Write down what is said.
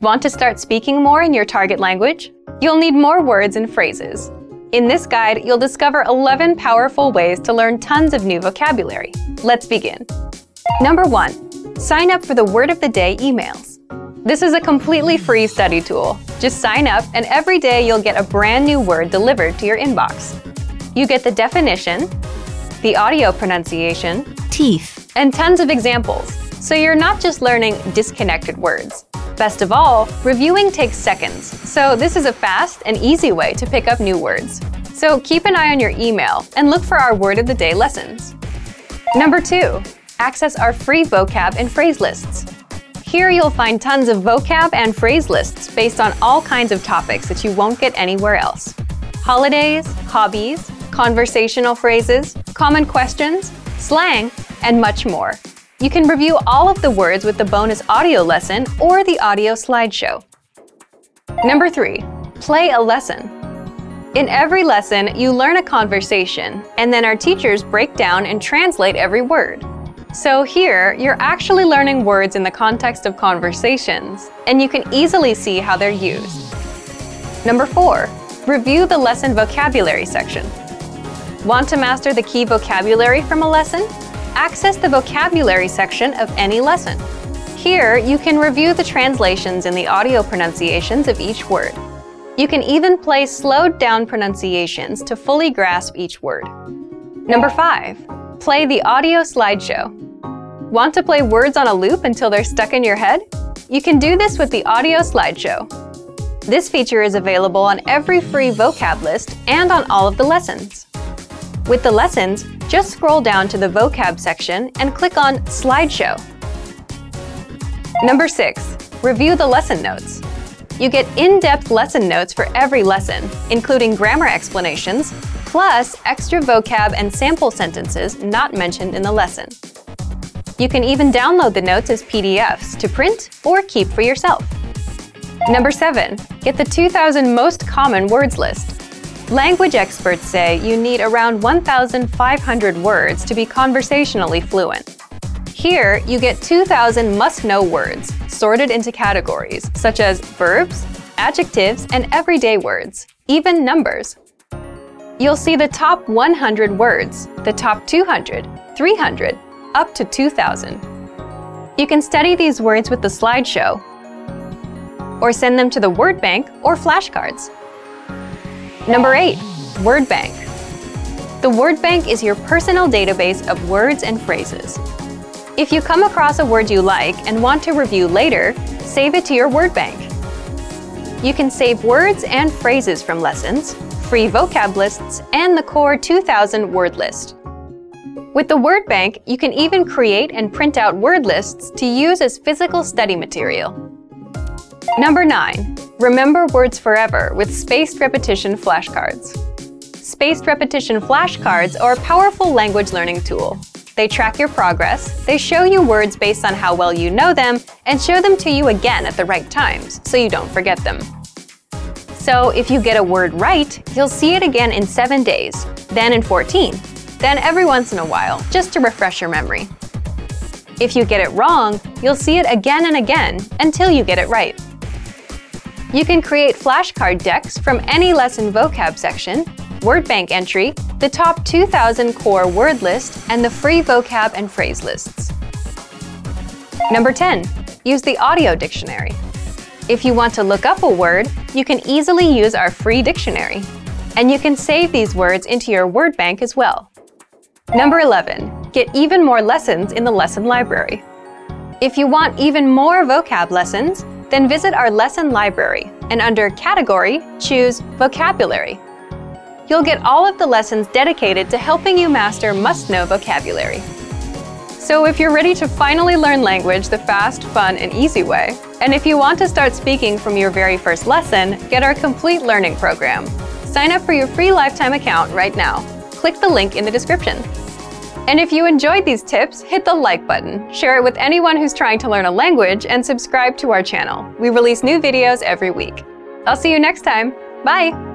Want to start speaking more in your target language? You'll need more words and phrases. In this guide, you'll discover 11 powerful ways to learn tons of new vocabulary. Let's begin. Number 1. Sign up for the Word of the Day emails. This is a completely free study tool. Just sign up and every day you'll get a brand new word delivered to your inbox. You get the definition, the audio pronunciation, teeth, and tons of examples. So you're not just learning disconnected words. Best of all, reviewing takes seconds, so this is a fast and easy way to pick up new words. So keep an eye on your email and look for our Word of the Day lessons. Number 2. Access our free vocab and phrase lists. Here you'll find tons of vocab and phrase lists based on all kinds of topics that you won't get anywhere else. Holidays, hobbies, conversational phrases, common questions, slang, and much more. You can review all of the words with the bonus audio lesson or the audio slideshow. Number 3. Play a lesson. In every lesson, you learn a conversation, and then our teachers break down and translate every word. So here, you're actually learning words in the context of conversations, and you can easily see how they're used. Number 4. Review the lesson vocabulary section. Want to master the key vocabulary from a lesson? Access the vocabulary section of any lesson. Here, you can review the translations and the audio pronunciations of each word. You can even play slowed down pronunciations to fully grasp each word. Number 5. Play the audio slideshow. Want to play words on a loop until they're stuck in your head? You can do this with the audio slideshow. This feature is available on every free vocab list and on all of the lessons. With the lessons, just scroll down to the vocab section and click on Slideshow. Number 6. Review the lesson notes. You get in-depth lesson notes for every lesson, including grammar explanations, plus extra vocab and sample sentences not mentioned in the lesson. You can even download the notes as PDFs to print or keep for yourself. Number 7. Get the 2000 most common words list. Language experts say you need around 1,500 words to be conversationally fluent. Here, you get 2,000 must-know words, sorted into categories, such as verbs, adjectives, and everyday words, even numbers. You'll see the top 100 words, the top 200, 300, up to 2,000. You can study these words with the slideshow, or send them to the word bank or flashcards. Number 8. Word Bank. The Word Bank is your personal database of words and phrases. If you come across a word you like and want to review later, save it to your Word Bank. You can save words and phrases from lessons, free vocab lists, and the core 2000 word list. With the Word Bank, you can even create and print out word lists to use as physical study material. Number 9. Remember words forever with spaced repetition flashcards. Spaced repetition flashcards are a powerful language learning tool. They track your progress, they show you words based on how well you know them, and show them to you again at the right times so you don't forget them. So if you get a word right, you'll see it again in 7 days, then in 14, then every once in a while, just to refresh your memory. If you get it wrong, you'll see it again and again until you get it right. You can create flashcard decks from any lesson vocab section, word bank entry, the top 2000 core word list, and the free vocab and phrase lists. Number 10. Use the audio dictionary. If you want to look up a word, you can easily use our free dictionary. And you can save these words into your word bank as well. Number 11. Get even more lessons in the lesson library. If you want even more vocab lessons, then visit our lesson library and under Category, choose Vocabulary. You'll get all of the lessons dedicated to helping you master must-know vocabulary. So if you're ready to finally learn language the fast, fun, and easy way, and if you want to start speaking from your very first lesson, get our complete learning program. Sign up for your free lifetime account right now. Click the link in the description. And if you enjoyed these tips, hit the like button, share it with anyone who's trying to learn a language, and subscribe to our channel. We release new videos every week. I'll see you next time. Bye!